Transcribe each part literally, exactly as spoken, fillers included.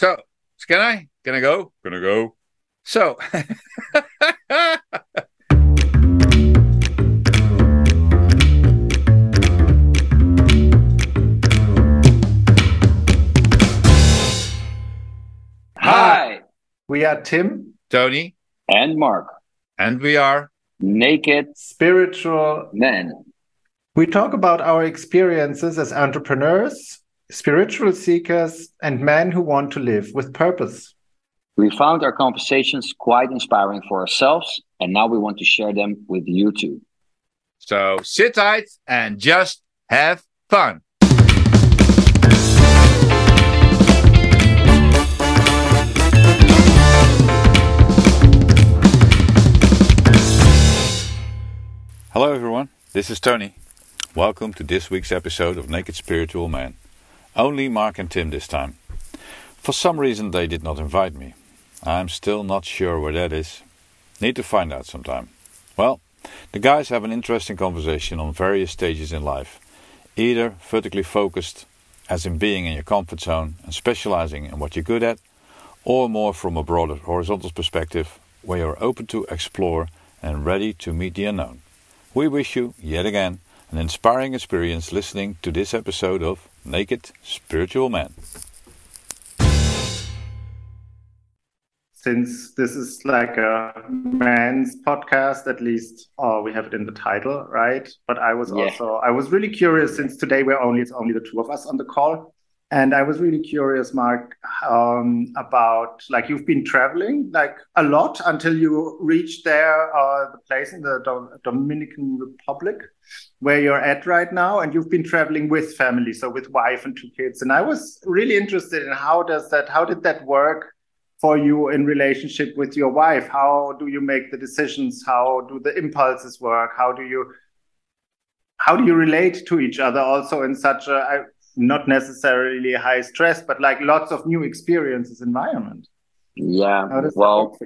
So can I? Can I go? Can I go? So. Hi. We are Tim, Tony, and Mark. And we are Naked Spiritual Men. We talk about our experiences as entrepreneurs, spiritual seekers, and men who want to live with purpose. We found our conversations quite inspiring for ourselves, and now we want to share them with you too. So sit tight and just have fun. Hello everyone, this is Tony. Welcome to this week's episode of Naked Spiritual Men. Only Mark and Tim this time. For some reason they did not invite me. I'm still not sure where that is. Need to find out sometime. Well, the guys have an interesting conversation on various stages in life. Either vertically focused, as in being in your comfort zone and specializing in what you're good at, or more from a broader horizontal perspective, where you're open to explore and ready to meet the unknown. We wish you, yet again, an inspiring experience listening to this episode of Naked Spiritual Men. Since this is like a man's podcast, at least oh, we have it in the title, right? But I was yeah. also, I was really curious, since today we're only, it's only the two of us on the call. And I was really curious, Mark, um, about, like, you've been traveling, like, a lot until you reached there, uh, the place in the Do- Dominican Republic where you're at right now. And you've been traveling with family, so with wife and two kids. And I was really interested in how does that, how did that work for you in relationship with your wife? How do you make the decisions? How do the impulses work? How do you, how do you relate to each other also in such a... I, not necessarily high stress, but like lots of new experiences environment? Yeah, well,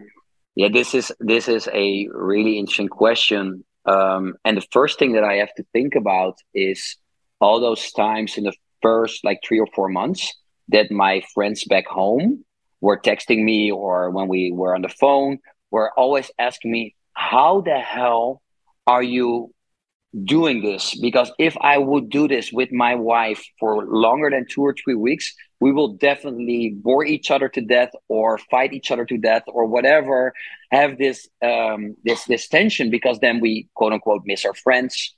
yeah, this is this is a really interesting question. Um, and the first thing that I have to think about is all those times in the first like three or four months that my friends back home were texting me, or when we were on the phone, were always asking me, how the hell are you doing this? Because if I would do this with my wife for longer than two or three weeks, we will definitely bore each other to death, or fight each other to death, or whatever. Have this um, this this tension, because then we quote unquote miss our friends,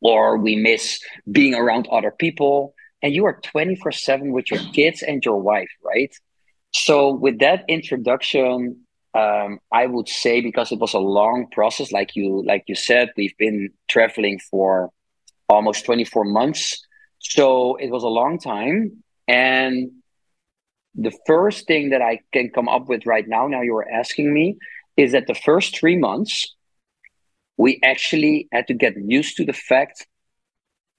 or we miss being around other people. And you are twenty-four seven with your kids and your wife, right? So with that introduction, Um, I would say, because it was a long process, like you like you said, we've been traveling for almost twenty-four months. So it was a long time. And the first thing that I can come up with right now, now you were asking me, is that the first three months, we actually had to get used to the fact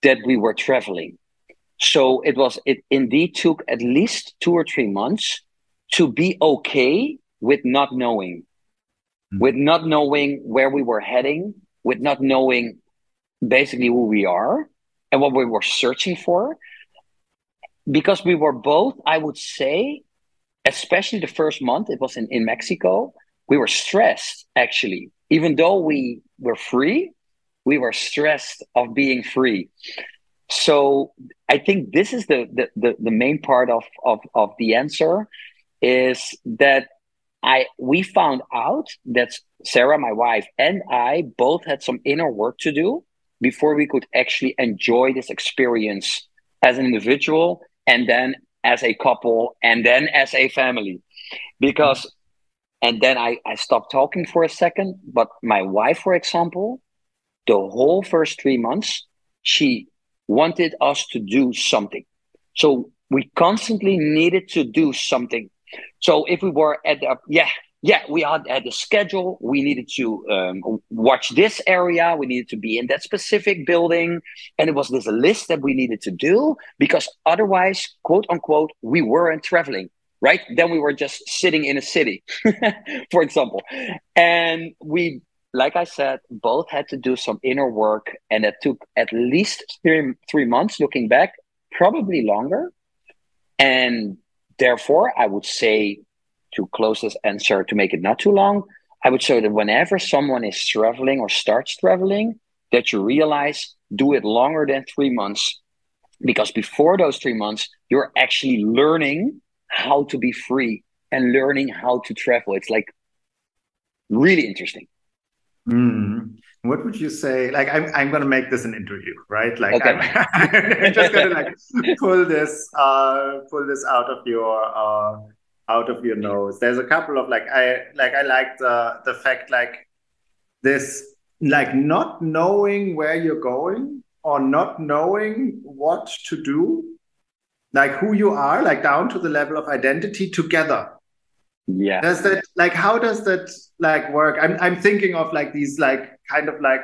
that we were traveling. So it was, it indeed took at least two or three months to be okay with not knowing, with not knowing where we were heading, with not knowing basically who we are and what we were searching for. Because we were both, I would say, especially the first month, it was in, in Mexico, we were stressed, actually. Even though we were free, we were stressed of being free. So I think this is the the, the, the main part of, of, of the answer, is that I, we found out that Sarah, my wife, and I both had some inner work to do before we could actually enjoy this experience as an individual, and then as a couple, and then as a family. Because, and then I, I stopped talking for a second, but my wife, for example, the whole first three months, she wanted us to do something. So we constantly needed to do something. So if we were at the, yeah, yeah, we had, had a schedule, we needed to um, watch this area, we needed to be in that specific building. And it was this list that we needed to do, because otherwise, quote unquote, we weren't traveling, right? Then we were just sitting in a city, for example. And we, like I said, both had to do some inner work, and that took at least three, three months looking back, probably longer. And Therefore, I would say, to close this answer, to make it not too long, I would say that whenever someone is traveling or starts traveling, that you realize, do it longer than three months. Because before those three months, you're actually learning how to be free and learning how to travel. It's like really interesting. Mm. What would you say? Like, I'm, I'm going to make this an interview, right? Like, okay. I'm, I'm just going to like pull this, uh, pull this out of your, uh, out of your nose. There's a couple of like, I like, I like the the fact like this, like not knowing where you're going or not knowing what to do, like who you are, like down to the level of identity together. Yeah. Does that like how does that like work? I'm I'm thinking of like these like kind of like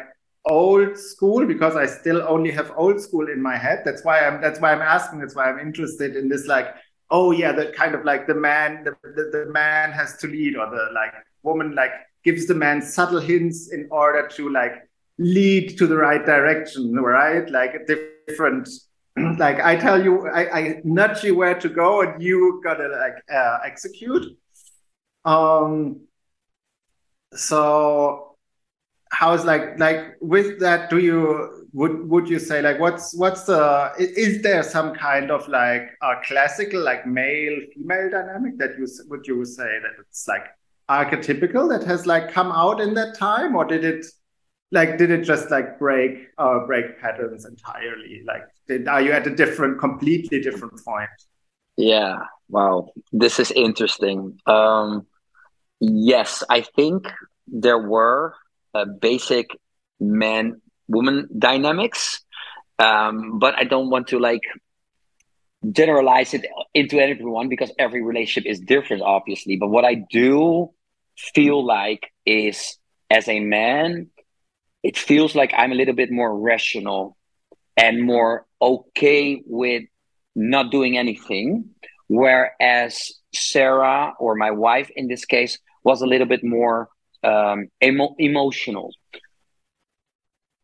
old school, because I still only have old school in my head. That's why I'm that's why I'm asking. That's why I'm interested in this like, oh yeah, that kind of like the man the, the, the man has to lead, or the like woman like gives the man subtle hints in order to like lead to the right direction, right? Like a different like I tell you, I, I nudge you where to go and you gotta like uh, execute. Um, so how's like, like with that, do you, would, would you say like, what's, what's the, is there some kind of like a classical, like male, female dynamic that you, would you say that it's like archetypical that has like come out in that time? Or did it like, did it just like break, uh, break patterns entirely? Like, did, are you at a different, completely different point? Yeah. Wow. This is interesting. Um, Yes, I think there were uh, basic man-woman dynamics, um, but I don't want to like generalize it into everyone because every relationship is different, obviously. But what I do feel like is, as a man, it feels like I'm a little bit more rational and more okay with not doing anything, whereas Sarah, or my wife in this case, was a little bit more um, emo- emotional.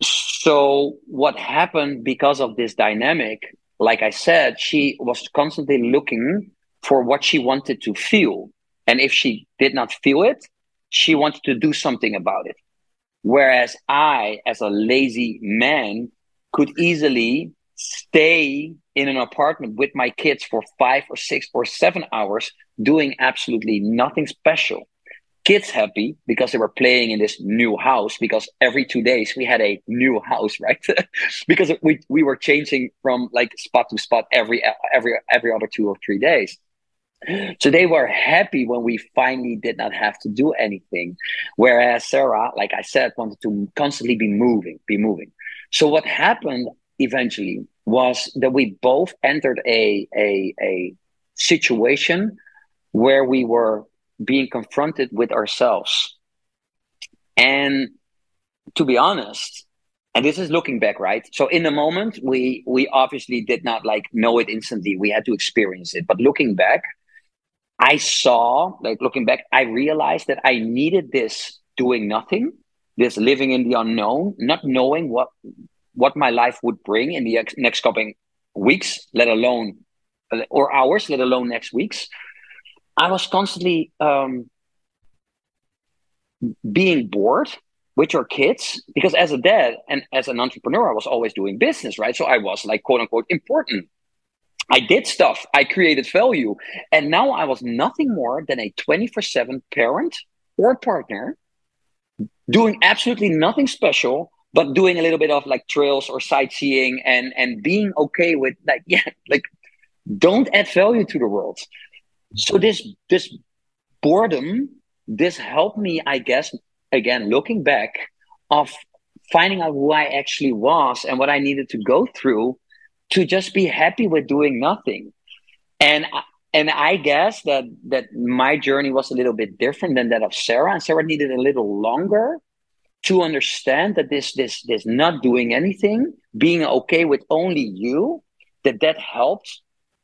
So what happened because of this dynamic, like I said, she was constantly looking for what she wanted to feel. And if she did not feel it, she wanted to do something about it. Whereas I, as a lazy man, could easily stay in an apartment with my kids for five or six or seven hours doing absolutely nothing special. Kids happy because they were playing in this new house, because every two days we had a new house, right? Because we we were changing from like spot to spot every every every other two or three days. So they were happy when we finally did not have to do anything. Whereas Sarah, like I said, wanted to constantly be moving, be moving. So what happened eventually was that we both entered a, a a situation where we were being confronted with ourselves. And to be honest, and this is looking back, right? So in the moment, we we obviously did not like know it instantly. We had to experience it. But looking back, I saw, like looking back, I realized that I needed this doing nothing, this living in the unknown, not knowing what... what my life would bring in the ex- next coming weeks, let alone, or hours, let alone next weeks. I was constantly um, being bored with your kids, because as a dad and as an entrepreneur, I was always doing business, right? So I was like, quote unquote, important. I did stuff, I created value. And now I was nothing more than a twenty-four seven parent or partner doing absolutely nothing special, but doing a little bit of like trails or sightseeing and, and being okay with like, yeah, like don't add value to the world. So this, this boredom, this helped me, I guess, again, looking back, of finding out who I actually was and what I needed to go through to just be happy with doing nothing. And, and I guess that, that my journey was a little bit different than that of Sarah, and Sarah needed a little longer to understand that this, this, this not doing anything, being okay with only you, that that helped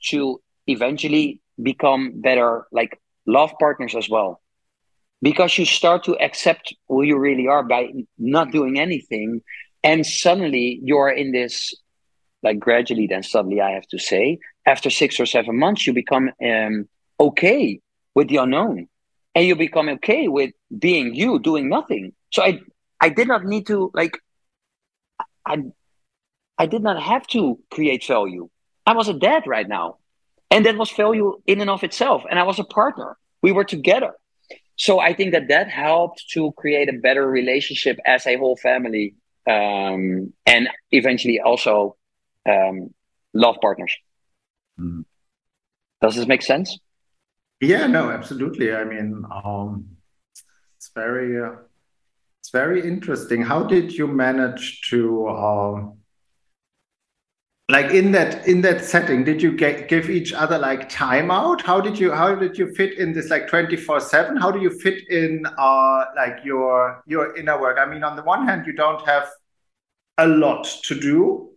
to eventually become better, like love partners as well. Because you start to accept who you really are by not doing anything. And suddenly you're in this, like gradually then suddenly I have to say, after six or seven months, you become um, okay with the unknown, and you become okay with being you, doing nothing. So I, I did not need to, like, I, I did not have to create value. I was a dad right now, and that was value in and of itself. And I was a partner. We were together. So I think that that helped to create a better relationship as a whole family, um, and eventually also um, love partners. Mm-hmm. Does this make sense? Yeah, no, absolutely. I mean, um, it's very, uh, it's very interesting. How did you manage to, uh, like in that in that setting? Did you get, give each other like time out? How did you how did you fit in this like twenty-four seven? How do you fit in uh, like your your inner work? I mean, on the one hand, you don't have a lot to do.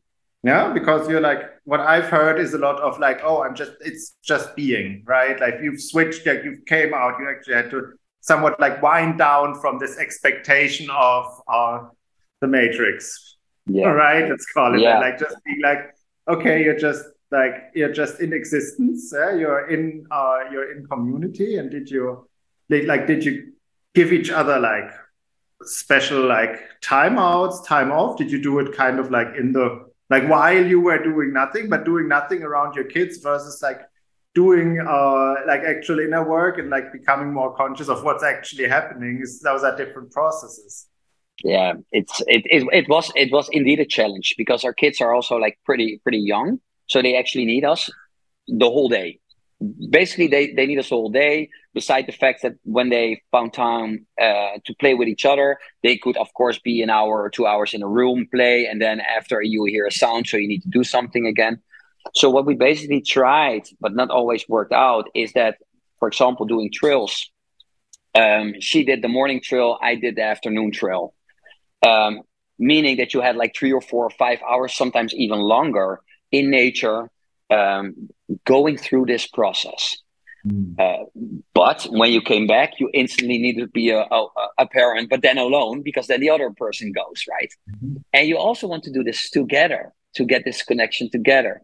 Yeah, because you're like, what I've heard is a lot of like, oh, I'm just, it's just being, right? Like you've switched, like you came out, you actually had to somewhat like wind down from this expectation of uh, the matrix, yeah. All right? Let's call it yeah. Like just being like, okay, you're just like, you're just in existence. Yeah? You're in, uh, you're in community. And did you, like, did you give each other like special like timeouts, time off? Did you do it kind of like in the, like while you were doing nothing, but doing nothing around your kids versus like doing uh, like actual inner work and like becoming more conscious of what's actually happening? Is those are different processes. Yeah, it's it, it it was it was indeed a challenge because our kids are also like pretty pretty young, so they actually need us the whole day. Basically, they they need us the whole day. Beside the fact that when they found time uh, to play with each other, they could, of course, be an hour or two hours in a room, play, and then after you hear a sound, so you need to do something again. So what we basically tried, but not always worked out, is that, for example, doing trails. Um, she did the morning trail, I did the afternoon trail, um, meaning that you had like three or four or five hours, sometimes even longer, in nature, um, going through this process. Uh, but when you came back, you instantly needed to be a, a, a parent, but then alone, because then the other person goes, right? Mm-hmm. And you also want to do this together, to get this connection together.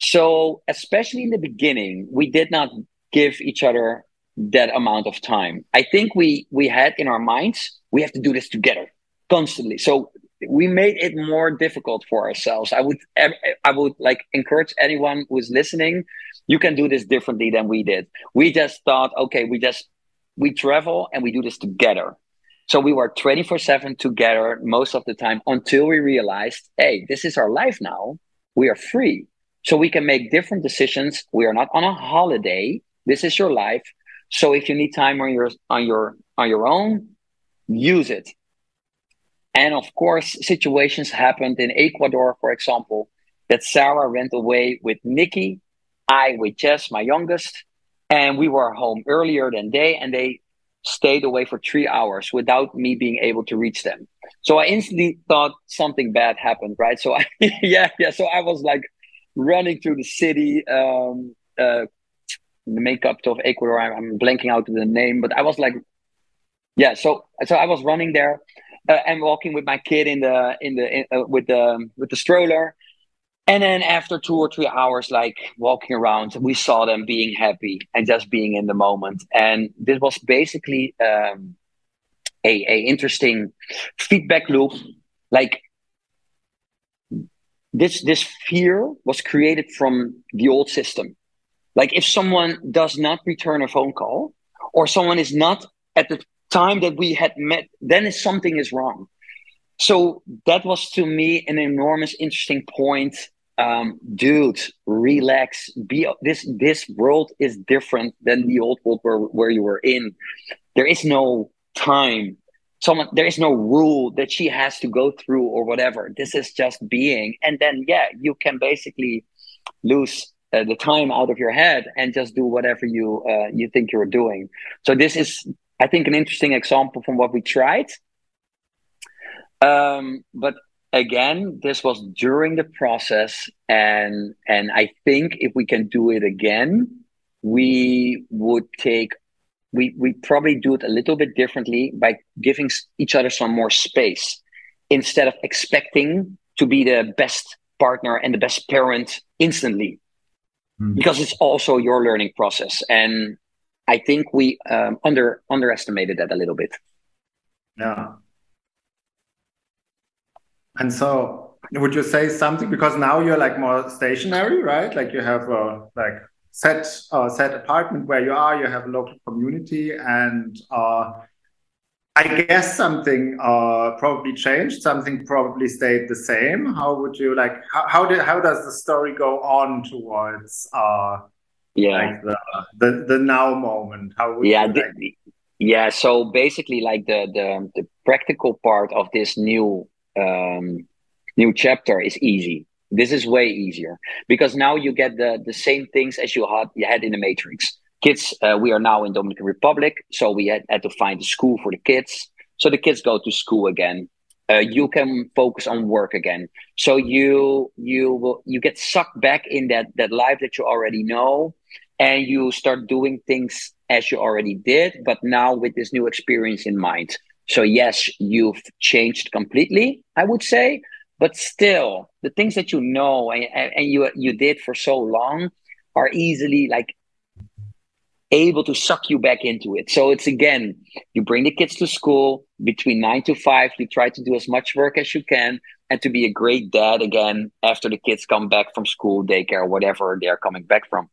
So especially in the beginning, we did not give each other that amount of time. I think we, we had in our minds, we have to do this together constantly. So we made it more difficult for ourselves. I would, I would like encourage anyone who is listening, you can do this differently than we did. We just thought, okay, we just, we travel and we do this together. So we were twenty-four seven together most of the time until we realized, hey, this is our life now. We are free. So we can make different decisions. We are not on a holiday. This is your life. So if you need time on your, on your, on your own, use it. And of course, situations happened in Ecuador, for example, that Sarah ran away with Nikki, I with Jess, my youngest, and we were home earlier than they, and they stayed away for three hours without me being able to reach them. So I instantly thought something bad happened, right? So I, yeah, yeah. So I was like running through the city, um, uh, the main capital of Ecuador. I'm, I'm blanking out the name, but I was like, yeah. So so I was running there. Uh, and walking with my kid in the in the in, uh, with the with the stroller, and then after two or three hours, like walking around, we saw them being happy and just being in the moment. And this was basically um, a a interesting feedback loop. Like this this fear was created from the old system. Like if someone does not return a phone call, or someone is not at the time that we had met, then is something is wrong. So that was to me an enormous interesting point. Um, dude, relax. Be this this world is different than the old world where, where you were in. There is no time. Someone there is no rule that she has to go through or whatever. This is just being. And then yeah, you can basically lose uh, the time out of your head and just do whatever you uh, you think you're doing. So this is, I think, an interesting example from what we tried. Um, but again, this was during the process. And, and I think if we can do it again, we would take, we, we probably do it a little bit differently by giving each other some more space instead of expecting to be the best partner and the best parent instantly. mm-hmm. because it's also your learning process. And I think we um, under underestimated that a little bit. Yeah. And so would you say something, because now you're like more stationary, right? Like you have a like set uh, set apartment where you are, you have a local community, and uh, I guess something uh, probably changed, something probably stayed the same. How would you like, how how, did, how does the story go on towards uh, yeah. like the, the, the now moment? How would yeah, you like... the, yeah, so basically like the, the the practical part of this new um new chapter is easy. This is way easier because now you get the the same things as you had you had in the Matrix. Kids, uh, we are now in Dominican Republic, so we had, had to find a school for the kids. So the kids go to school again. Uh, you can focus on work again. So you you will you get sucked back in that that life that you already know, and you start doing things as you already did, but now with this new experience in mind. So yes, you've changed completely, I would say, but still the things that you know and, and you you did for so long are easily like able to suck you back into it. So it's again, you bring the kids to school between nine to five, you try to do as much work as you can and to be a great dad again after the kids come back from school, daycare, whatever they're coming back from.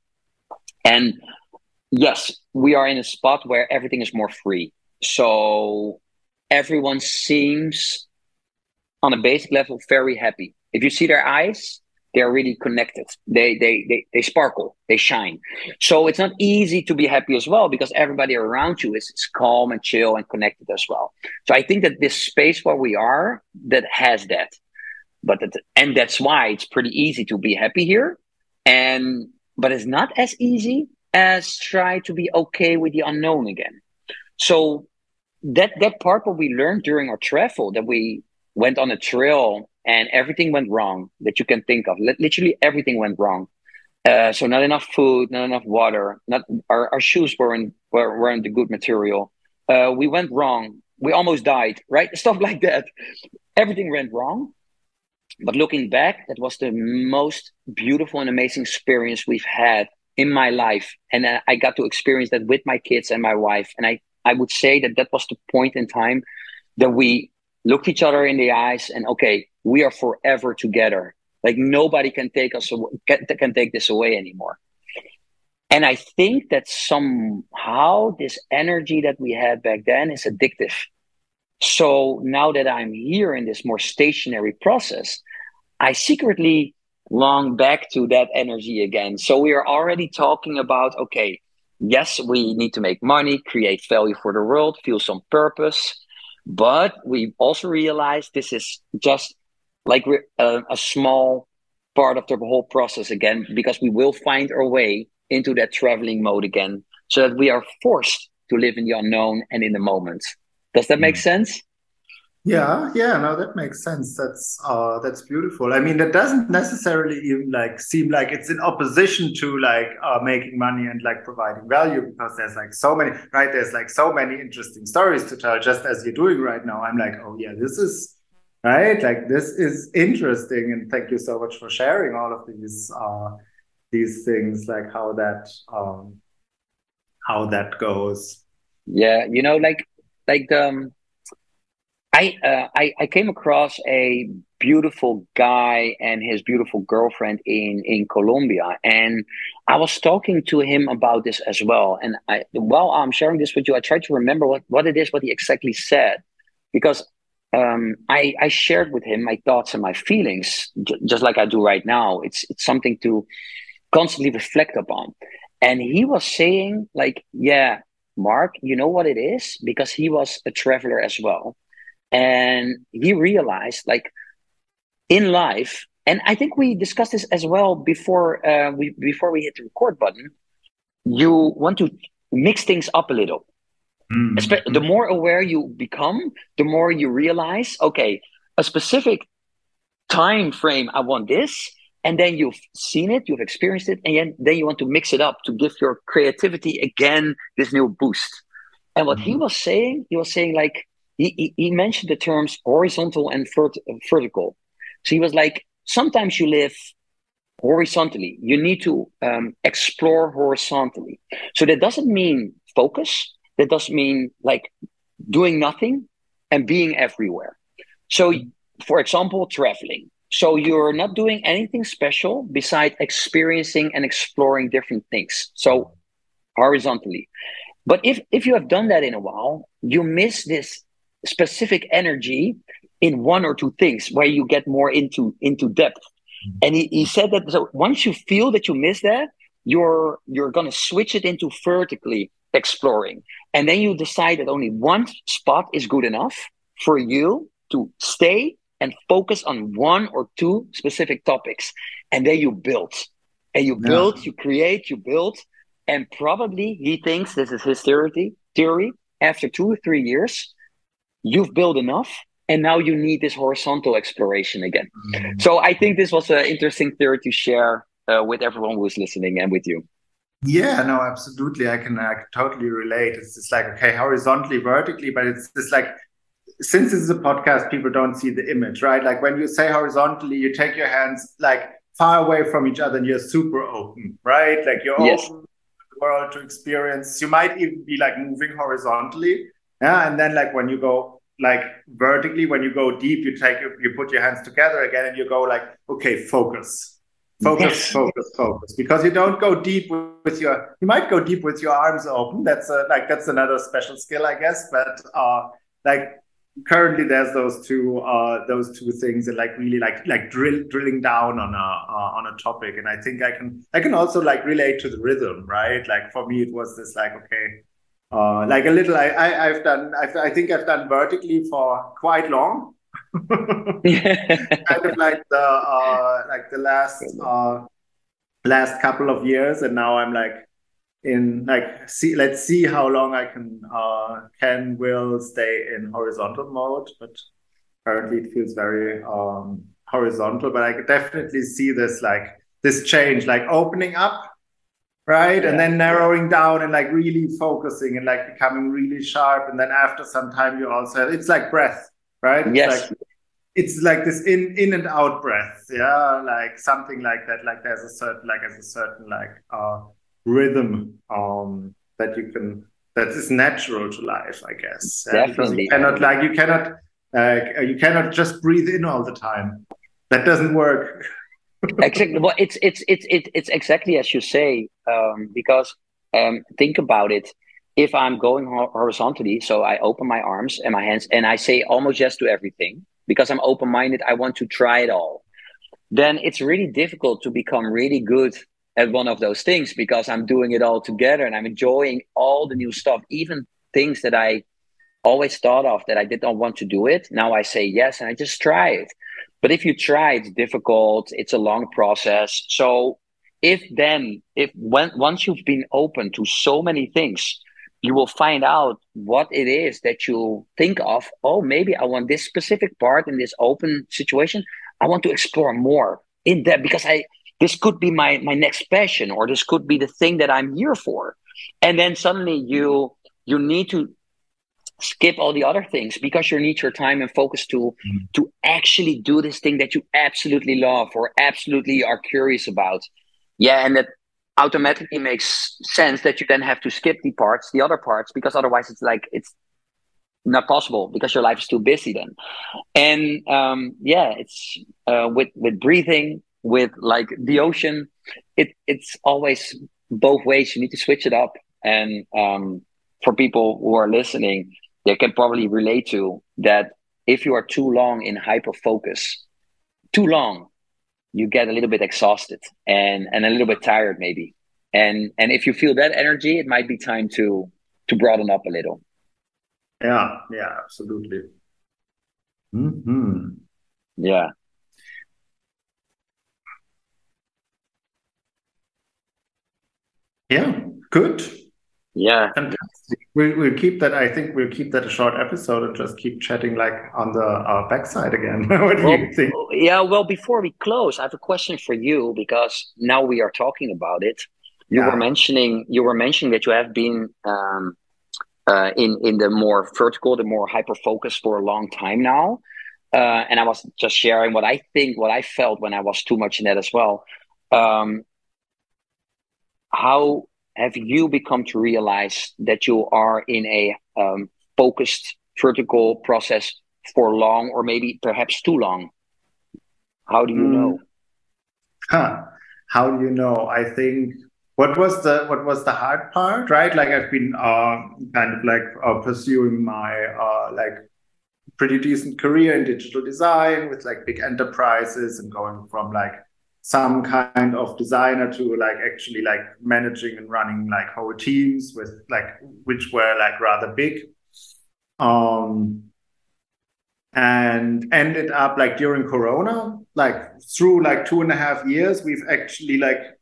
And yes, we are in a spot where everything is more free. So everyone seems, on a basic level, very happy. If you see their eyes, they're really connected. They, they they they sparkle, they shine. So it's not easy to be happy as well because everybody around you is, is calm and chill and connected as well. So I think that this space where we are, that has that. But that, and that's why it's pretty easy to be happy here. And but it's not as easy as try to be okay with the unknown again. So that that part what we learned during our travel, that we went on a trail and everything went wrong that you can think of. L- literally everything went wrong. Uh, so not enough food, not enough water. Not our, our shoes weren't weren't the good material. Uh, we went wrong. We almost died. Right, stuff like that. Everything went wrong. But looking back, that was the most beautiful and amazing experience we've had in my life, and uh, I got to experience that with my kids and my wife, and I. I would say that that was the point in time that we looked each other in the eyes and, okay, we are forever together. Like nobody can take us can, can take this away anymore. And I think that somehow this energy that we had back then is addictive. So now that I'm here in this more stationary process, I secretly long back to that energy again. So we are already talking about, okay, yes, we need to make money, create value for the world, feel some purpose. But we also realize this is just like we're a, a small part of the whole process again, because we will find our way into that traveling mode again so that we are forced to live in the unknown and in the moment. Does that make sense? Yeah, yeah, no, that makes sense. That's uh, that's beautiful. I mean, that doesn't necessarily even like seem like it's in opposition to like uh, making money and like providing value, because there's like so many, right? There's like so many interesting stories to tell, just as you're doing right now. I'm like, oh yeah, this is right. Like this is interesting, and thank you so much for sharing all of these uh, these things, like how that um, how that goes. Yeah, you know, like like um. I, uh, I I came across a beautiful guy and his beautiful girlfriend in, in Colombia, and I was talking to him about this as well. And I, while I'm sharing this with you, I try to remember what, what it is, what he exactly said, because um, I I shared with him my thoughts and my feelings, j- just like I do right now. It's it's something to constantly reflect upon. And he was saying like, yeah, Mark, you know what it is? Because he was a traveler as well. And he realized, like, in life, and I think we discussed this as well before uh, we before we hit the record button, you want to mix things up a little. Mm-hmm. The more aware you become, the more you realize, okay, a specific time frame, I want this. And then you've seen it, you've experienced it, and then you want to mix it up to give your creativity again this new boost. And what mm-hmm. he was saying, he was saying, like, He, he mentioned the terms horizontal and vert- vertical. So he was like, sometimes you live horizontally. You need to um, explore horizontally. So that doesn't mean focus. That doesn't mean like doing nothing and being everywhere. So, for example, traveling. So you're not doing anything special besides experiencing and exploring different things. So horizontally. But if, if you have done that in a while, you miss this specific energy in one or two things where you get more into, into depth. And he, he said that so once you feel that you miss that, you're you're going to switch it into vertically exploring. And then you decide that only one spot is good enough for you to stay and focus on one or two specific topics. And then you build. And you build, yeah. you create, you build. And probably, he thinks, this is his theory, theory, after two or three years, you've built enough. And now you need this horizontal exploration again. Mm-hmm. So I think this was an interesting theory to share uh, with everyone who's listening and with you. Yeah, no, absolutely. I can, I can totally relate. It's just like, okay, horizontally, vertically, but it's just like, since this is a podcast, people don't see the image, right? Like when you say horizontally, you take your hands like far away from each other and you're super open, right? Like you're yes. open to the world, to experience. You might even be like moving horizontally. Yeah. And then like when you go, like vertically, when you go deep, you take you, you put your hands together again and you go like, okay, focus, focus, yes. focus, focus. Because you don't go deep with your, you might go deep with your arms open. That's a, like, that's another special skill, I guess. But uh, like currently there's those two, uh, those two things that like really like, like drill, drilling down on a, uh, on a topic. And I think I can, I can also like relate to the rhythm, right? Like for me, it was this like, okay, Uh, like a little, I, I, I've done, I've, I think I've done vertically for quite long, kind of like the, uh, like the last, uh, last couple of years. And now I'm like in like, see, let's see how long I can, uh, can, will stay in horizontal mode, but currently it feels very, um, horizontal, but I could definitely see this, like this change, like opening up. Right. Yeah. And then narrowing down and like really focusing and like becoming really sharp. And then after some time, you also have, it's like breath, right? It's yes. Like, it's like this in, in and out breath. Yeah. Like something like that. Like there's a certain, like there's a certain like uh, rhythm um, that you can, that is natural to life, I guess. Yeah? Definitely. You cannot like, you cannot, uh, you cannot just breathe in all the time. That doesn't work. Exactly. Well, it's it's it's it's exactly as you say. Um, because um, think about it. If I'm going horizontally, so I open my arms and my hands, and I say almost yes to everything because I'm open-minded. I want to try it all. Then it's really difficult to become really good at one of those things because I'm doing it all together and I'm enjoying all the new stuff, even things that I always thought of that I didn't want to do it. Now I say yes and I just try it. But if you try, it's difficult. It's a long process. So if then, if when once you've been open to so many things, you will find out what it is that you think of. Oh, maybe I want this specific part in this open situation. I want to explore more in depth because I this could be my my next passion, or this could be the thing that I'm here for. And then suddenly you you need to skip all the other things because you need your time and focus to mm. to actually do this thing that you absolutely love or absolutely are curious about. Yeah, and that automatically makes sense that you then have to skip the parts, the other parts, because otherwise it's like it's not possible because your life is too busy then. And um, yeah, it's uh, with with breathing, with like the ocean, it it's always both ways. You need to switch it up. And um, for people who are listening, they can probably relate to that. If you are too long in hyper focus, too long, you get a little bit exhausted and, and a little bit tired maybe. And and if you feel that energy, it might be time to to broaden up a little. Yeah, yeah, absolutely. Mm-hmm. Yeah. Yeah, good. Yeah. Fantastic. We'll, we'll keep that. I think we'll keep that a short episode and just keep chatting like on the uh, backside again. What do well, you think? Yeah. Well, before we close, I have a question for you because now we are talking about it. You yeah. were mentioning you were mentioning that you have been um, uh, in in the more vertical, the more hyper focused for a long time now, uh, and I was just sharing what I think, what I felt when I was too much in that as well. Um, how have you become to realize that you are in a um, focused vertical process for long, or maybe perhaps too long? How do you mm. know? Huh. How do you know? I think what was the what was the hard part, right? Like I've been uh, kind of like uh, pursuing my uh, like pretty decent career in digital design with like big enterprises and going from like some kind of designer to like actually like managing and running like whole teams with like which were like rather big. Um, and ended up like during Corona, like through like two and a half years, we've actually like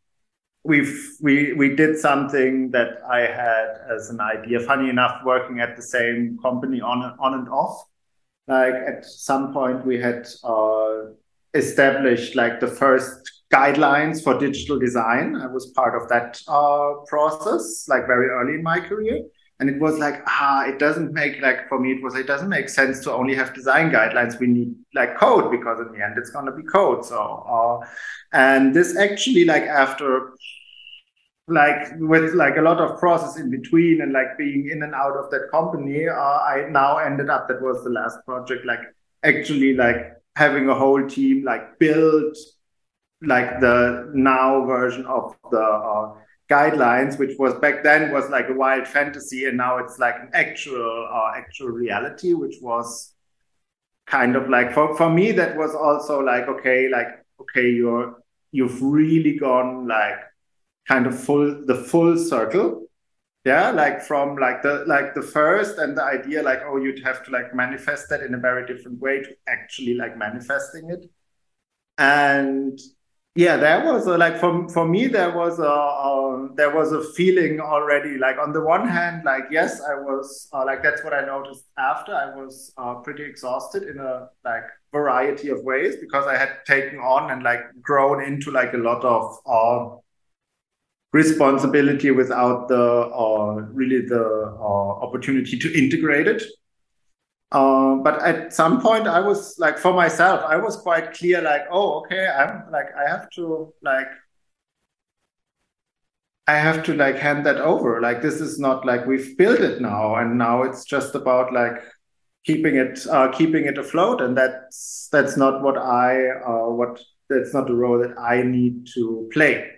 we've we we did something that I had as an idea. Funny enough, working at the same company on on and off. Like at some point, we had uh, established like the first guidelines for digital design. I was part of that uh, process, like very early in my career. And it was like, ah, it doesn't make, like, for me, it was, it doesn't make sense to only have design guidelines. We need, like, code, because in the end, it's going to be code. So, uh, and this actually, like, after, like, with, like, a lot of process in between and, like, being in and out of that company, uh, I now ended up, that was the last project, like, actually, like, having a whole team, like, build, like, the now version of the uh guidelines, which was back then was like a wild fantasy, and now it's like an actual uh, actual reality, which was kind of like for, for me that was also like okay like okay you're you've really gone like kind of full the full circle, yeah, like from like the like the first and the idea like oh you'd have to like manifest that in a very different way to actually like manifesting it. And yeah, there was a, like for for me there was a um, there was a feeling already like on the one hand like yes I was uh, like that's what I noticed after I was uh, pretty exhausted in a like variety of ways because I had taken on and like grown into like a lot of uh, responsibility without the uh, really the uh, opportunity to integrate it. Uh, but at some point I was like for myself, I was quite clear like, oh, okay, I'm like, I have to like, I have to like hand that over. Like, this is not like we've built it now. And now it's just about like keeping it, uh, keeping it afloat. And that's, that's not what I, uh, what, that's not the role that I need to play.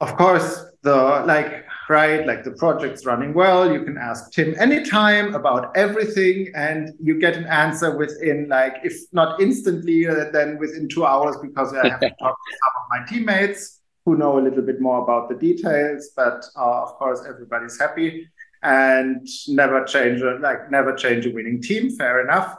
Of course, the like, right, like the project's running well, you can ask Tim anytime about everything and you get an answer within like, if not instantly, then within two hours because I have to talk to some of my teammates who know a little bit more about the details, but uh, of course everybody's happy and never change, like never change a winning team, fair enough.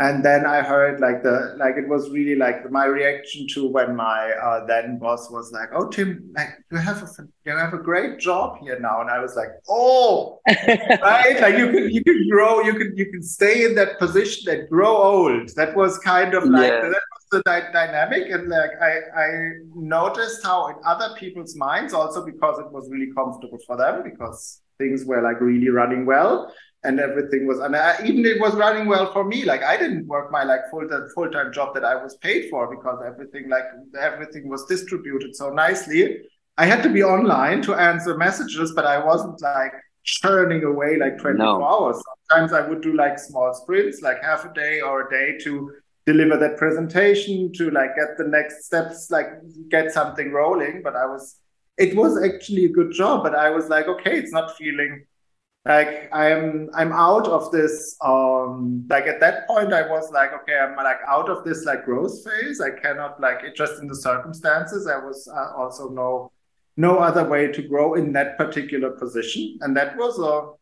And then I heard like the, like it was really like my reaction to when my uh, then boss was like, oh, Tim, like you have a, you have a great job here now. And I was like, oh, right. Like you can, you can grow, you can, you can stay in that position and grow old. That was kind of like, yeah. That was the di- dynamic. And like, I, I noticed how in other people's minds also because it was really comfortable for them because things were like really running well. And everything was, and I, even it was running well for me. Like I didn't work my like full time full time job that I was paid for because everything like everything was distributed so nicely. I had to be online to answer messages, but I wasn't like churning away like twenty-four no. hours. Sometimes I would do like small sprints, like half a day or a day to deliver that presentation, to like get the next steps, like get something rolling. But I was, it was actually a good job. But I was like, okay, it's not feeling. Like I'm, I'm out of this. Um, like at that point, I was like, okay, I'm like out of this like growth phase. I cannot like it just in the circumstances. I was uh, also no, no other way to grow in that particular position. And that was a,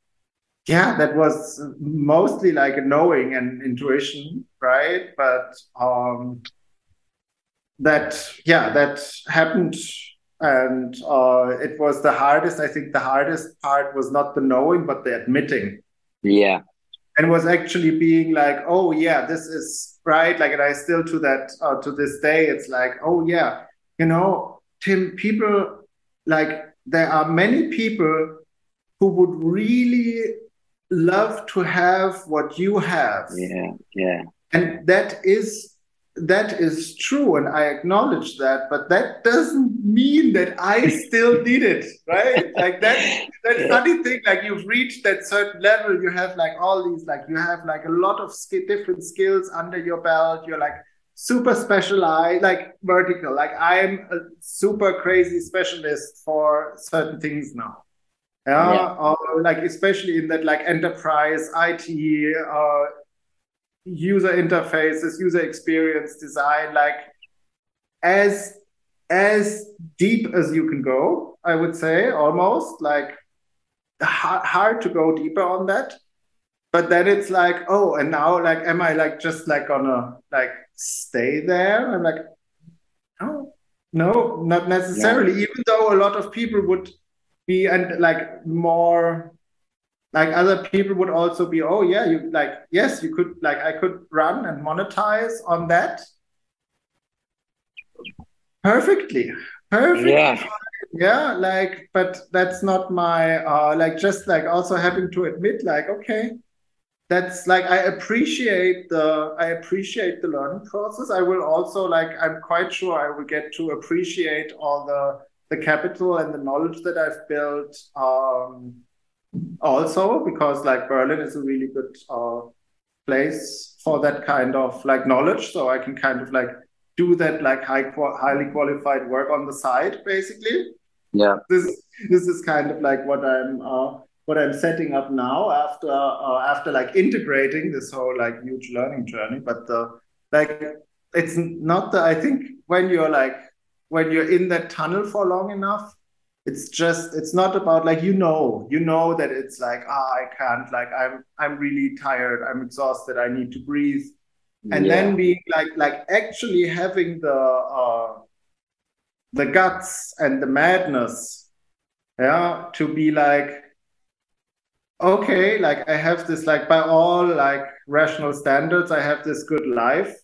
yeah, that was mostly like a knowing and intuition, right? But um, that, yeah, that happened. And uh, it was the hardest. I think the hardest part was not the knowing, but the admitting. Yeah. And was actually being like, oh, yeah, this is right. Like, and I still to that, uh, to this day, it's like, oh, yeah, you know, Tim, people, like, there are many people who would really love to have what you have. Yeah, yeah. And that is that is true, and I acknowledge that, but that doesn't mean that I still need it, right? Like that, that yeah. funny thing, like you've reached that certain level, you have like all these, like you have like a lot of sk- different skills under your belt. You're like super specialized, like vertical. Like I'm a super crazy specialist for certain things now. Yeah, yeah. Or like especially in that like enterprise I T. Uh, user interfaces, user experience design, like as as deep as you can go, I would say, almost like hard, hard to go deeper on that. But then it's like, oh, and now like, am I like just like gonna like stay there? I'm like, no, no, not necessarily. Yeah. Even though a lot of people would be and like more. Like other people would also be, oh yeah, you like, yes, you could, like I could run and monetize on that. Perfectly, perfectly. Yeah, yeah like, but that's not my, uh, like just like also having to admit like, okay, that's like, I appreciate the, I appreciate the learning process. I will also like, I'm quite sure I will get to appreciate all the, the capital and the knowledge that I've built. Um, Also, because like Berlin is a really good uh, place for that kind of like knowledge, so I can kind of like do that like high qual- highly qualified work on the side, basically. Yeah. This this is kind of like what I'm uh, what I'm setting up now after uh, after like integrating this whole like huge learning journey. But uh, like it's not the I think when you're like when you're in that tunnel for long enough. It's just, it's not about like, you know, you know that it's like, ah, I can't, like, I'm, I'm really tired. I'm exhausted. I need to breathe. And yeah. then being like, like actually having the, uh, the guts and the madness, yeah, to be like, okay, like I have this, like by all like rational standards, I have this good life.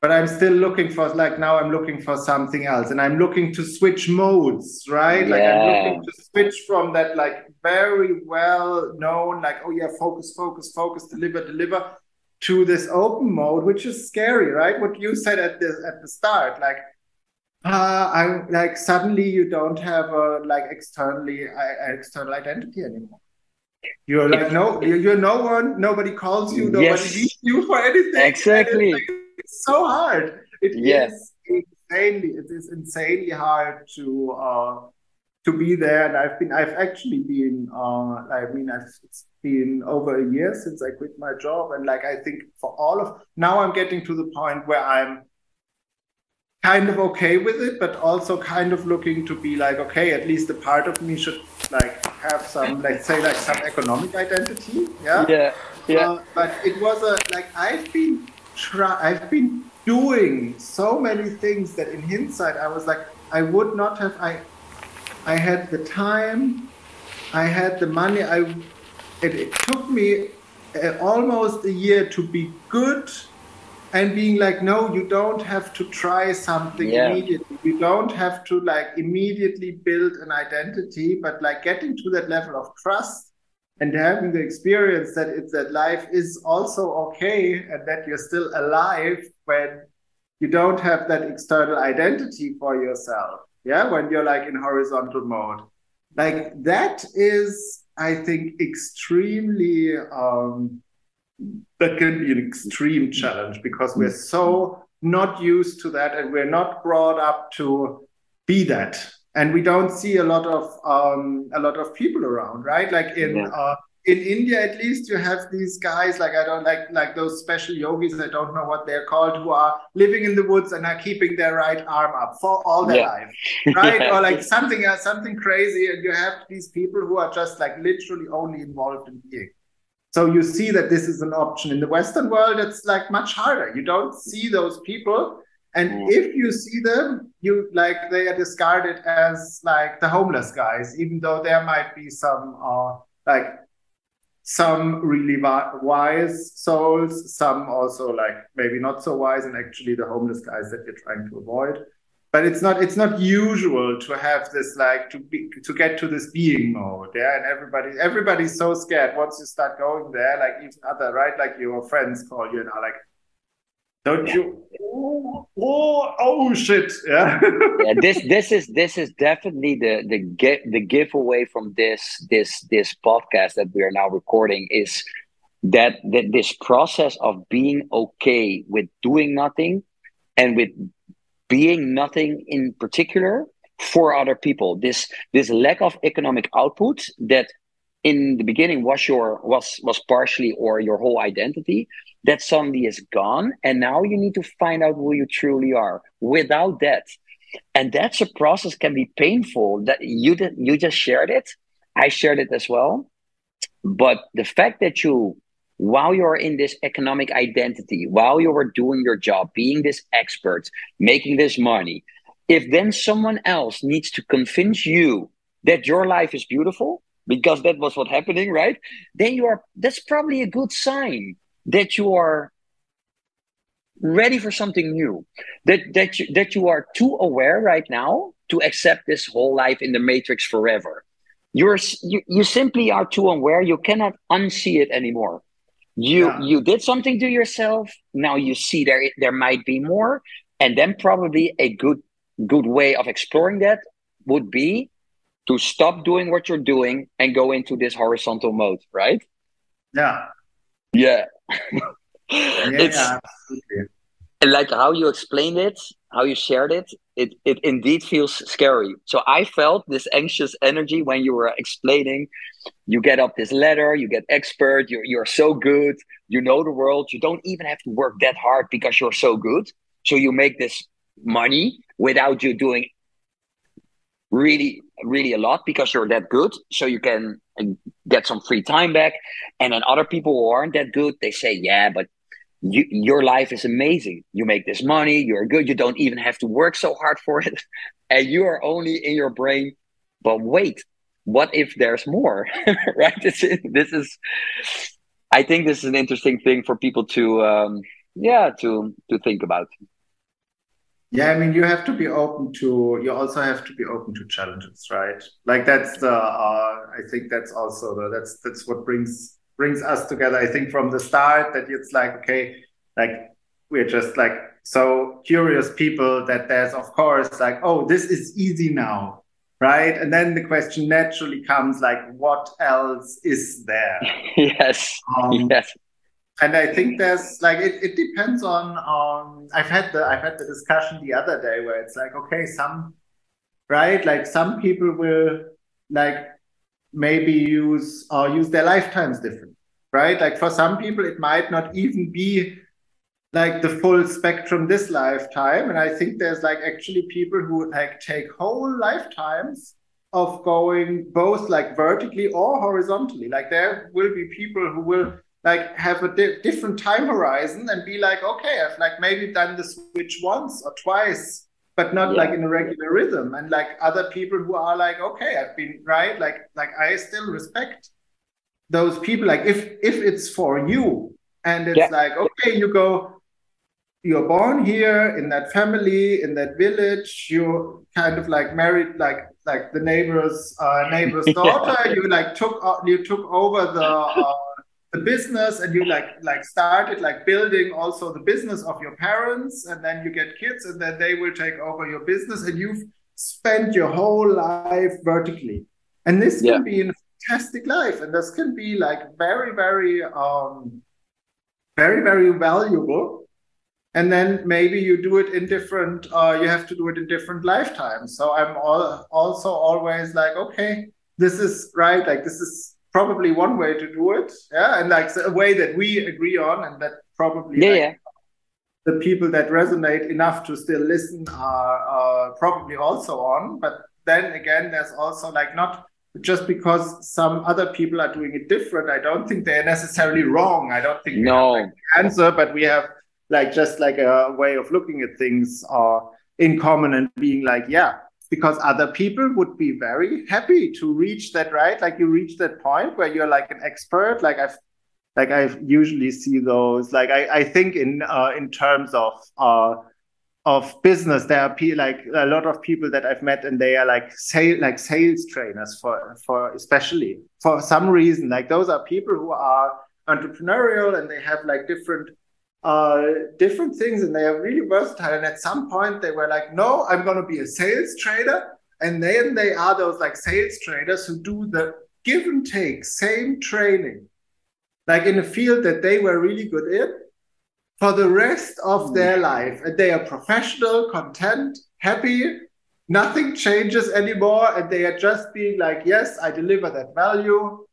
But I'm still looking for, like now I'm looking for something else, and I'm looking to switch modes, right? Yeah. Like I'm looking to switch from that, like very well known, like, oh yeah, focus, focus, focus, deliver, deliver, to this open mode, which is scary, right? What you said at the, at the start, like, uh, I'm like, suddenly you don't have a like externally, uh, external identity anymore. You're like, no, you're no one, nobody calls you, nobody yes. needs you for anything. Exactly. It's so hard. It yes. is insanely, it is insanely hard to uh, to be there. And I've been, I've actually been, uh, I mean, I've, it's been over a year since I quit my job. And like, I think for all of, now I'm getting to the point where I'm kind of okay with it, but also kind of looking to be like, okay, at least a part of me should like have some, let's say like some economic identity. Yeah. Yeah. yeah. Uh, but it was a, like, I've been, Try, I've been doing so many things that in hindsight I was like, I would not have, I I had the time, I had the money, I it, it took me uh, almost a year to be good and being like, no, you don't have to try something yeah. immediately. You don't have to like immediately build an identity, but like getting to that level of trust and having the experience that it's that life is also okay and that you're still alive when you don't have that external identity for yourself. Yeah, when you're like in horizontal mode. Like that is, I think, extremely, um, that can be an extreme challenge because we're so not used to that and we're not brought up to be that. And we don't see a lot of um, a lot of people around, right? Like in yeah. uh, in India, at least you have these guys. Like I don't like like those special yogis. I don't know what they're called, who are living in the woods and are keeping their right arm up for all their yeah. life, right? yeah. Or like something else, something crazy. And you have these people who are just like literally only involved in being. So you see that this is an option in the Western world. It's like much harder. You don't see those people. And mm. if you see them, you like they are discarded as like the homeless guys, even though there might be some uh, like some really wi- wise souls, some also like maybe not so wise, and actually the homeless guys that we're trying to avoid. But it's not it's not usual to have this like to be, to get to this being mode, yeah. And everybody everybody's so scared once you start going there, like even other right, like your friends call you and are like. Don't you? Oh, oh, oh shit! Yeah. yeah. This, this is, this is definitely the the get the giveaway from this this this podcast that we are now recording is that that this process of being okay with doing nothing and with being nothing in particular for other people. This this lack of economic output that in the beginning was your was was partially or your whole identity. That suddenly is gone, and now you need to find out who you truly are without that. And that's a process can be painful. That you did, you just shared it. I shared it as well. But the fact that you, while you're in this economic identity, while you were doing your job, being this expert, making this money, if then someone else needs to convince you that your life is beautiful, because that was what happening, right? Then you are, that's probably a good sign that you are ready for something new, that that you, that you are too aware right now to accept this whole life in the matrix forever. You're, you you simply are too aware. You cannot unsee it anymore. You yeah. you did something to yourself. Now you see there there might be more, and then probably a good good way of exploring that would be to stop doing what you're doing and go into this horizontal mode, right? Yeah. Yeah. yeah, it's yeah, like how you explained it, how you shared it, it it indeed feels scary. So I felt this anxious energy when you were explaining. You get up this ladder, you get expert, you're, you're so good, you know the world, you don't even have to work that hard because you're so good. So you make this money without you doing really, really a lot because you're that good. So you can get some free time back. And then other people who aren't that good, they say, yeah, but you, your life is amazing. You make this money, you're good. You don't even have to work so hard for it. And you are only in your brain, but wait, what if there's more, right? This is, this is, I think this is an interesting thing for people to, um, yeah, to, to think about. Yeah, I mean, you have to be open to, you also have to be open to challenges, right? Like that's the, uh, I think that's also, the, that's that's what brings brings us together. I think from the start that it's like, okay, like we're just like so curious people that there's of course like, oh, this is easy now, right? And then the question naturally comes like, what else is there? yes, um, yes. And I think there's like it, it depends on um I've had the I've had the discussion the other day where it's like, okay, some right, like some people will like maybe use or use their lifetimes different, right? Like for some people it might not even be like the full spectrum this lifetime. And I think there's like actually people who like take whole lifetimes of going both like vertically or horizontally. Like there will be people who will like have a di- different time horizon and be like, okay, I've like maybe done the switch once or twice, but not yeah. like in a regular rhythm. And like other people who are like, okay, I've been right. Like, like I still respect those people. Like if, if it's for you and it's yeah. like, okay, you go, you're born here in that family, in that village, you kind of like married, like, like the neighbor's, uh, neighbor's daughter, yeah. you like took, uh, you took over the, uh, the business and you like like started like building also the business of your parents, and then you get kids and then they will take over your business and you've spent your whole life vertically. And this yeah. can be a fantastic life, and this can be like very, very, um, very, very valuable. And then maybe you do it in different, uh, you have to do it in different lifetimes. So I'm all, also always like, okay, this is right, like this is probably one way to do it, yeah, and like a way that we agree on, and that probably yeah, like, yeah. the people that resonate enough to still listen are uh, probably also on. But then again, there's also like not just because some other people are doing it different. I don't think they're necessarily wrong. I don't think we no have, like, the answer, but we have like just like a way of looking at things uh, in common and being like, yeah. Because other people would be very happy to reach that, right? Like you reach that point where you're like an expert. Like I've, like I usually see those. Like I, I think in uh, in terms of uh, of business, there are pe- like a lot of people that I've met, and they are like sale, like sales trainers for for especially for some reason. Like those are people who are entrepreneurial and they have like different uh, different things, and they are really versatile. And at some point they were like, no, I'm going to be a sales trader. And then they are those like sales traders who do the give and take same training, like in a field that they were really good in, for the rest of their life. And they are professional, content, happy, nothing changes anymore. And they are just being like, yes, I deliver that value.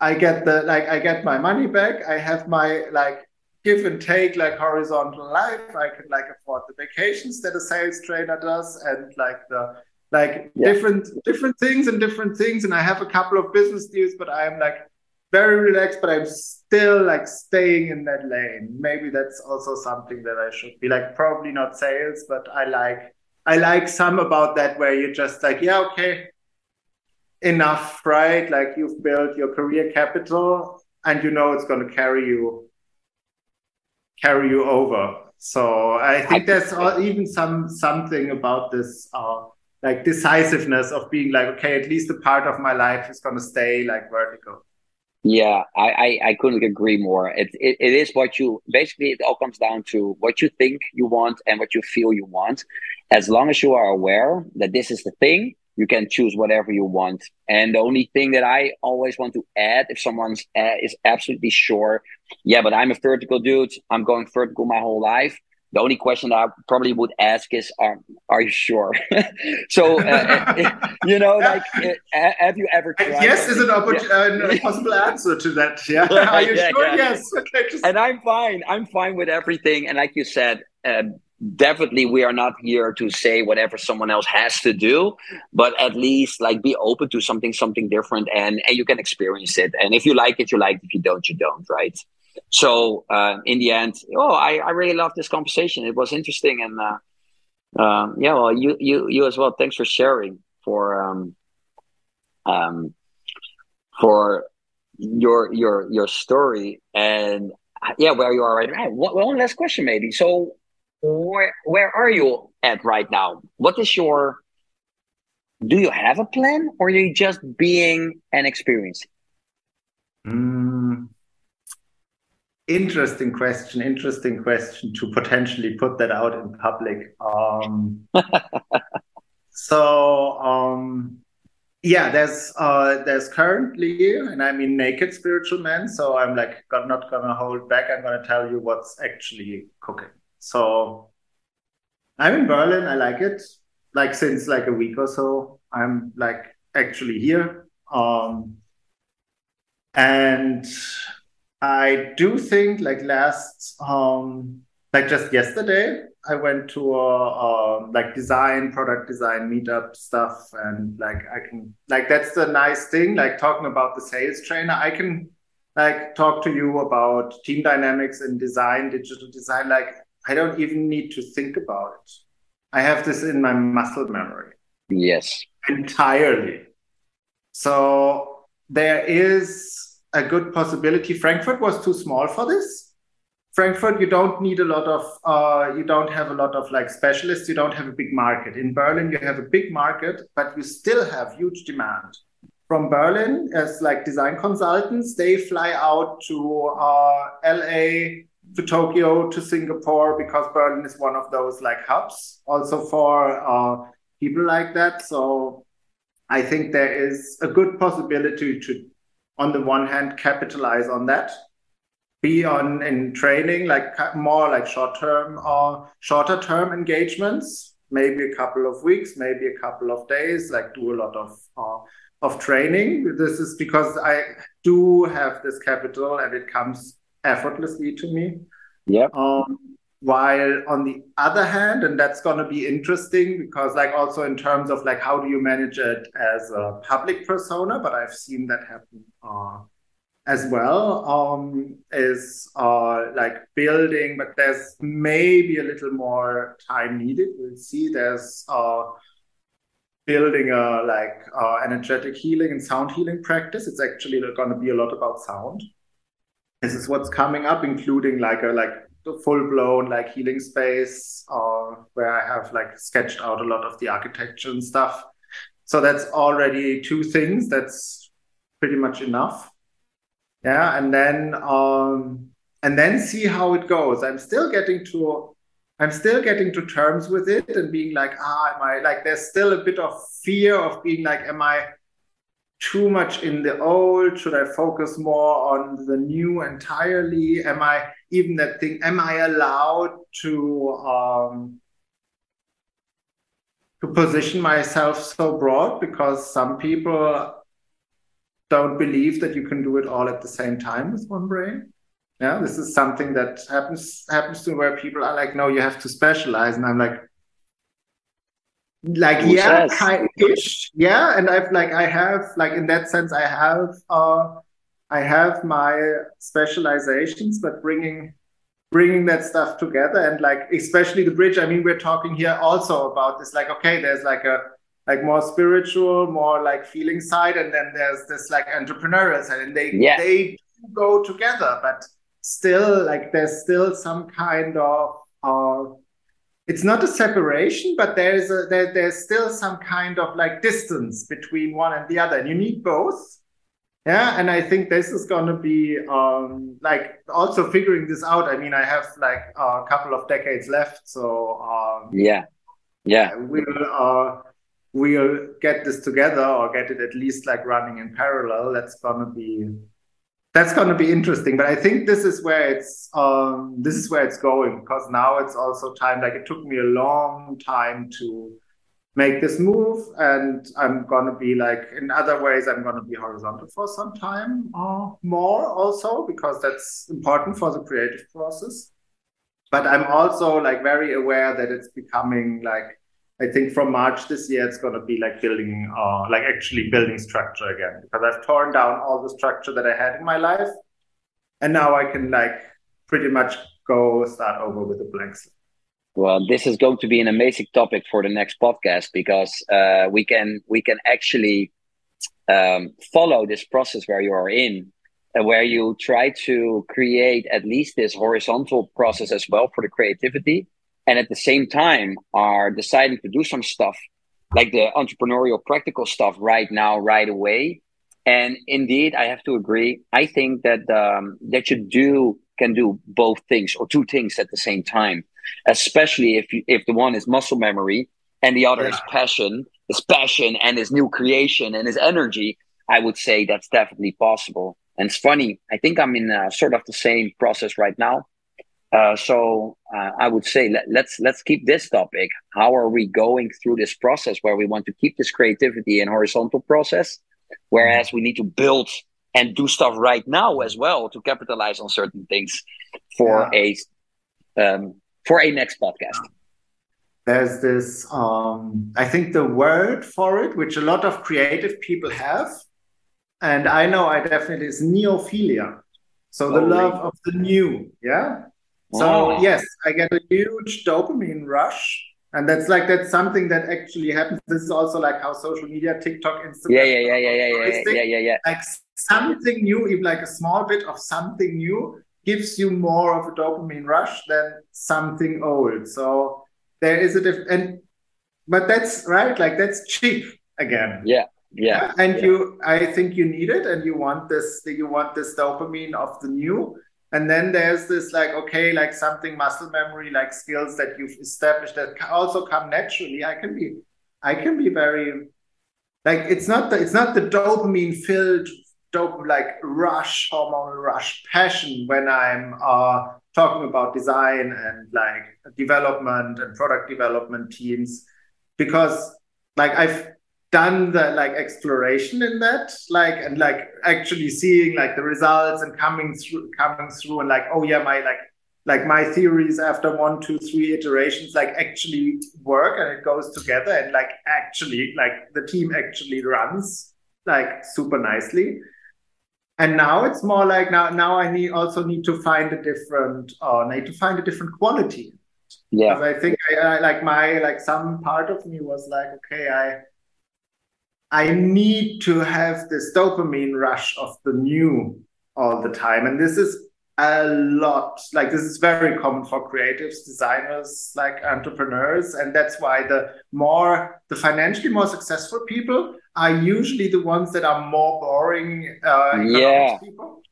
I get the, like, I get my money back. I have my like give and take, like horizontal life. I can like afford the vacations that a sales trainer does, and like the, like yeah. different, different things and different things. And I have a couple of business deals, but I'm like very relaxed, but I'm still like staying in that lane. Maybe that's also something that I should be like, probably not sales, but I like, I like some about that where you're just like, yeah, okay, enough, right? Like you've built your career capital and you know it's going to carry you, carry you over. So I think I there's all, even some, something about this, uh, like decisiveness of being like, okay, at least a part of my life is going to stay like vertical. Yeah, I, I, I couldn't agree more. It, it it is what you, basically it all comes down to what you think you want and what you feel you want. As long as you are aware that this is the thing, you can choose whatever you want. And the only thing that I always want to add, if someone uh, is absolutely sure, yeah, but I'm a vertical dude, I'm going vertical my whole life. The only question that I probably would ask is, are, are you sure? so, uh, you know, like, uh, have you ever tried? Yes is an opportunity, yeah. possible answer to that. Yeah. Are you yeah, sure? Yeah. Yes. Okay, just... And I'm fine. I'm fine with everything. And like you said, uh, definitely we are not here to say whatever someone else has to do, but at least like be open to something, something different, and, and you can experience it. And if you like it, you like it. If you don't, you don't. Right. So uh, in the end, oh, I, I really love this conversation. It was interesting. And uh, um, yeah, well, you, you you as well. Thanks for sharing, for um, um, for your your your story. And yeah, where you are right now. One last question maybe. So where where are you at right now? What is your, do you have a plan, or are you just being and experiencing? Mm. Interesting question. Interesting question to potentially put that out in public. Um, so, um, yeah, there's uh, there's currently, and I mean, Naked Spiritual Men. So I'm like, I'm not gonna hold back. I'm gonna tell you what's actually cooking. So I'm in Berlin. I like it. Like since like a week or so, I'm like actually here, um, and. I do think like last, um, like just yesterday, I went to a, a like design, product design meetup stuff. And like, I can, like, that's the nice thing, like talking about the sales trainer, I can like talk to you about team dynamics and design, digital design. Like, I don't even need to think about it. I have this in my muscle memory. Yes. Entirely. So there is a good possibility. Frankfurt was too small for this. Frankfurt, you don't need a lot of, uh, you don't have a lot of like specialists. You don't have a big market. In Berlin, you have a big market, but you still have huge demand. From Berlin, as like design consultants, they fly out to uh, L A, to Tokyo, to Singapore, because Berlin is one of those like hubs also for uh, people like that. So I think there is a good possibility to, on the one hand, capitalize on that, be on in training, like more like short term or shorter term engagements, maybe a couple of weeks, maybe a couple of days, like do a lot of, uh, of training. This is because I do have this capital and it comes effortlessly to me. Yeah. Um, while on the other hand, and that's going to be interesting because like also in terms of like how do you manage it as a public persona, but I've seen that happen uh, as well, um, is uh, like building, but there's maybe a little more time needed. We'll see. There's uh, building a like uh, energetic healing and sound healing practice. It's actually going to be a lot about sound. This is what's coming up, including like a like full-blown like healing space uh, where I have like sketched out a lot of the architecture and stuff. So that's already two things. That's pretty much enough. Yeah. And then um, and then see how it goes. I'm still getting to, I'm still getting to terms with it and being like, ah, am I like, there's still a bit of fear of being like, am I too much in the old? Should I focus more on the new entirely? Am I even that thing? Am I allowed to, um, to position myself so broad? Because some people don't believe that you can do it all at the same time with one brain. Yeah, this is something that happens happens to where people are like, no, you have to specialize. And I'm like, like, Who yeah, kind ish. Yeah. And I've like, I have like, in that sense, I have, uh, I have my specializations, but bringing, bringing that stuff together and like, especially the bridge. I mean, we're talking here also about this, like, okay, there's like a, like more spiritual, more like feeling side. And then there's this like entrepreneurial side, and they, yeah. they go together, but still like, there's still some kind of, uh, it's not a separation, but there is a, there, there's still some kind of like distance between one and the other, and you need both. Yeah. And I think this is going to be um, like also figuring this out. I mean, I have like a couple of decades left. So um, yeah, yeah, we'll, uh, we'll get this together or get it at least like running in parallel. That's going to be, that's going to be interesting. But I think this is where it's, um, this is where it's going, because now it's also time. Like it took me a long time to make this move, and I'm going to be like, in other ways, I'm going to be horizontal for some time uh, more also, because that's important for the creative process. But I'm also like very aware that it's becoming like, I think from March this year, it's going to be like building, uh, like actually building structure again, because I've torn down all the structure that I had in my life. And now I can like pretty much go start over with a blank slate. Well, this is going to be an amazing topic for the next podcast, because uh, we can we can actually um, follow this process where you are in, and where you try to create at least this horizontal process as well for the creativity. And at the same time are deciding to do some stuff like the entrepreneurial practical stuff right now, right away. And indeed, I have to agree. I think that um, that you do can do both things or two things at the same time, especially if you, if the one is muscle memory and the other yeah. is passion, is passion and is new creation and is energy. I would say that's definitely possible. And it's funny. I think I'm in a, sort of the same process right now. Uh, so uh, I would say let, let's let's keep this topic. How are we going through this process where we want to keep this creativity and horizontal process, whereas we need to build and do stuff right now as well to capitalize on certain things for yeah. a um, for a next podcast. There's this, um, I think the word for it, which a lot of creative people have, and I know I definitely is neophilia. So the oh, love really? Of the new, yeah. So oh. yes, I get a huge dopamine rush. And that's like, that's something that actually happens. This is also like how social media, TikTok, Instagram. Yeah, yeah, yeah, yeah, yeah, yeah, yeah, yeah, yeah. Like something new, even like a small bit of something new gives you more of a dopamine rush than something old. So there is a diff- and but that's right. Like that's cheap again. Yeah. Yeah. And yeah. you, I think you need it, and you want this, you want this dopamine of the new. And then there's this like, okay, like something muscle memory, like skills that you've established that can also come naturally. I can be, I can be very, like, it's not the, it's not the dopamine filled dope, like rush, hormonal rush passion when I'm uh, talking about design and like development and product development teams, because like I've done the like exploration in that, like, and like actually seeing like the results and coming through, coming through and like, oh yeah, my like, like my theories after one, two, three iterations, like actually work and it goes together and like actually, like the team actually runs like super nicely. And now it's more like now, now I need also need to find a different, uh, need to find a different quality. Yeah. Because I think I, I like my, like some part of me was like, okay, I, I need to have this dopamine rush of the new all the time. And this is a lot, like this is very common for creatives, designers, like entrepreneurs. And that's why the more, the financially more successful people are usually the ones that are more boring uh, economics yeah. people.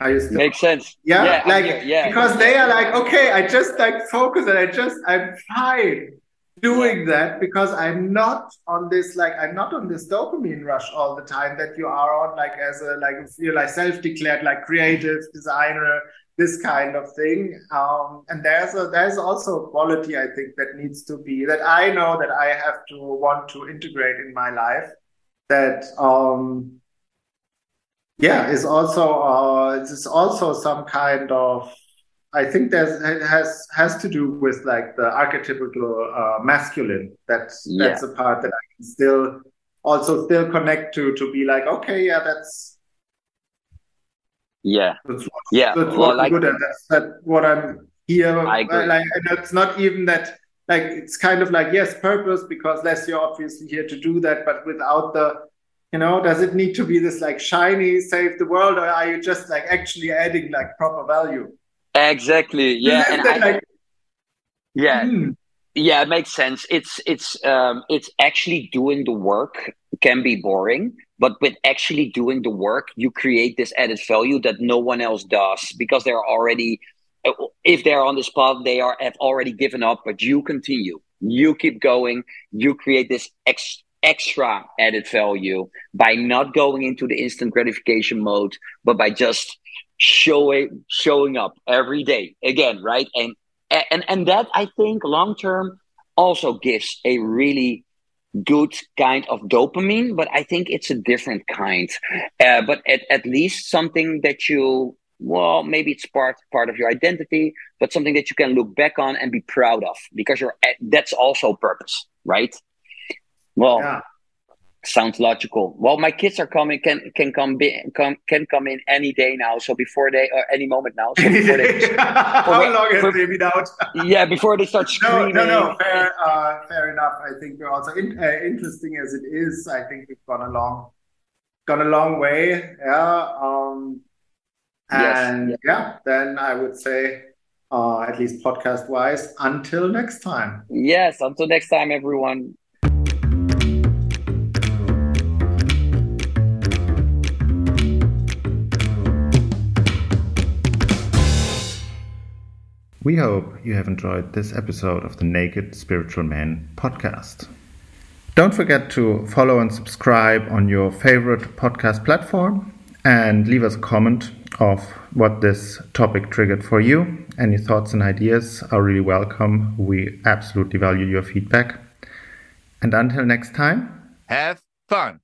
Are you still? Makes sense. Yeah, yeah, like I mean, yeah, because they are like, okay, I just like focus and I just I'm fine doing that because I'm not on this like I'm not on this dopamine rush all the time that you are on like as a like you're like self-declared like creative designer, this kind of thing. Um, and there's a, there's also a quality I think that needs to be that I know that I have to want to integrate in my life. That um. Yeah, it's also uh, it's also some kind of I think there's it has has to do with like the archetypical uh, masculine. That's yeah. that's a part that I can still also still connect to to be like okay yeah that's yeah that's what, yeah that's well, what like, I'm good at. That's that what I'm here I agree. Like and it's not even that like it's kind of like yes purpose because less you're obviously here to do that but without the you know, does it need to be this like shiny save the world or are you just like actually adding like proper value? Exactly. Yeah. And I, like, yeah. Mm. Yeah. It makes sense. It's, it's, um, it's actually doing the work can be boring, but with actually doing the work, you create this added value that no one else does because they're already, if they're on this path, they are have already given up, but you continue, you keep going, you create this extra, extra added value by not going into the instant gratification mode, but by just showing showing up every day again, right? And and and that I think long term also gives a really good kind of dopamine, but I think it's a different kind. Uh, but at, at least something that you well, maybe it's part part of your identity, but something that you can look back on and be proud of because you're that's also purpose, right? Well, yeah. Sounds logical. Well, my kids are coming. Can can come, be, come can come in any day now. So before they or any moment now. So before they, how okay, long have they been out? Yeah, before they start screaming. No, no, no. Fair, uh, fair enough. I think we're also in, uh, interesting as it is. I think we've gone a long, gone a long way. Yeah. Um, and yes, yeah. yeah, then I would say. Uh, at least podcast wise. Until next time. Yes. Until next time, everyone. We hope you have enjoyed this episode of the Naked Spiritual Men podcast. Don't forget to follow and subscribe on your favorite podcast platform and leave us a comment of what this topic triggered for you. Any thoughts and ideas are really welcome. We absolutely value your feedback. And until next time, have fun.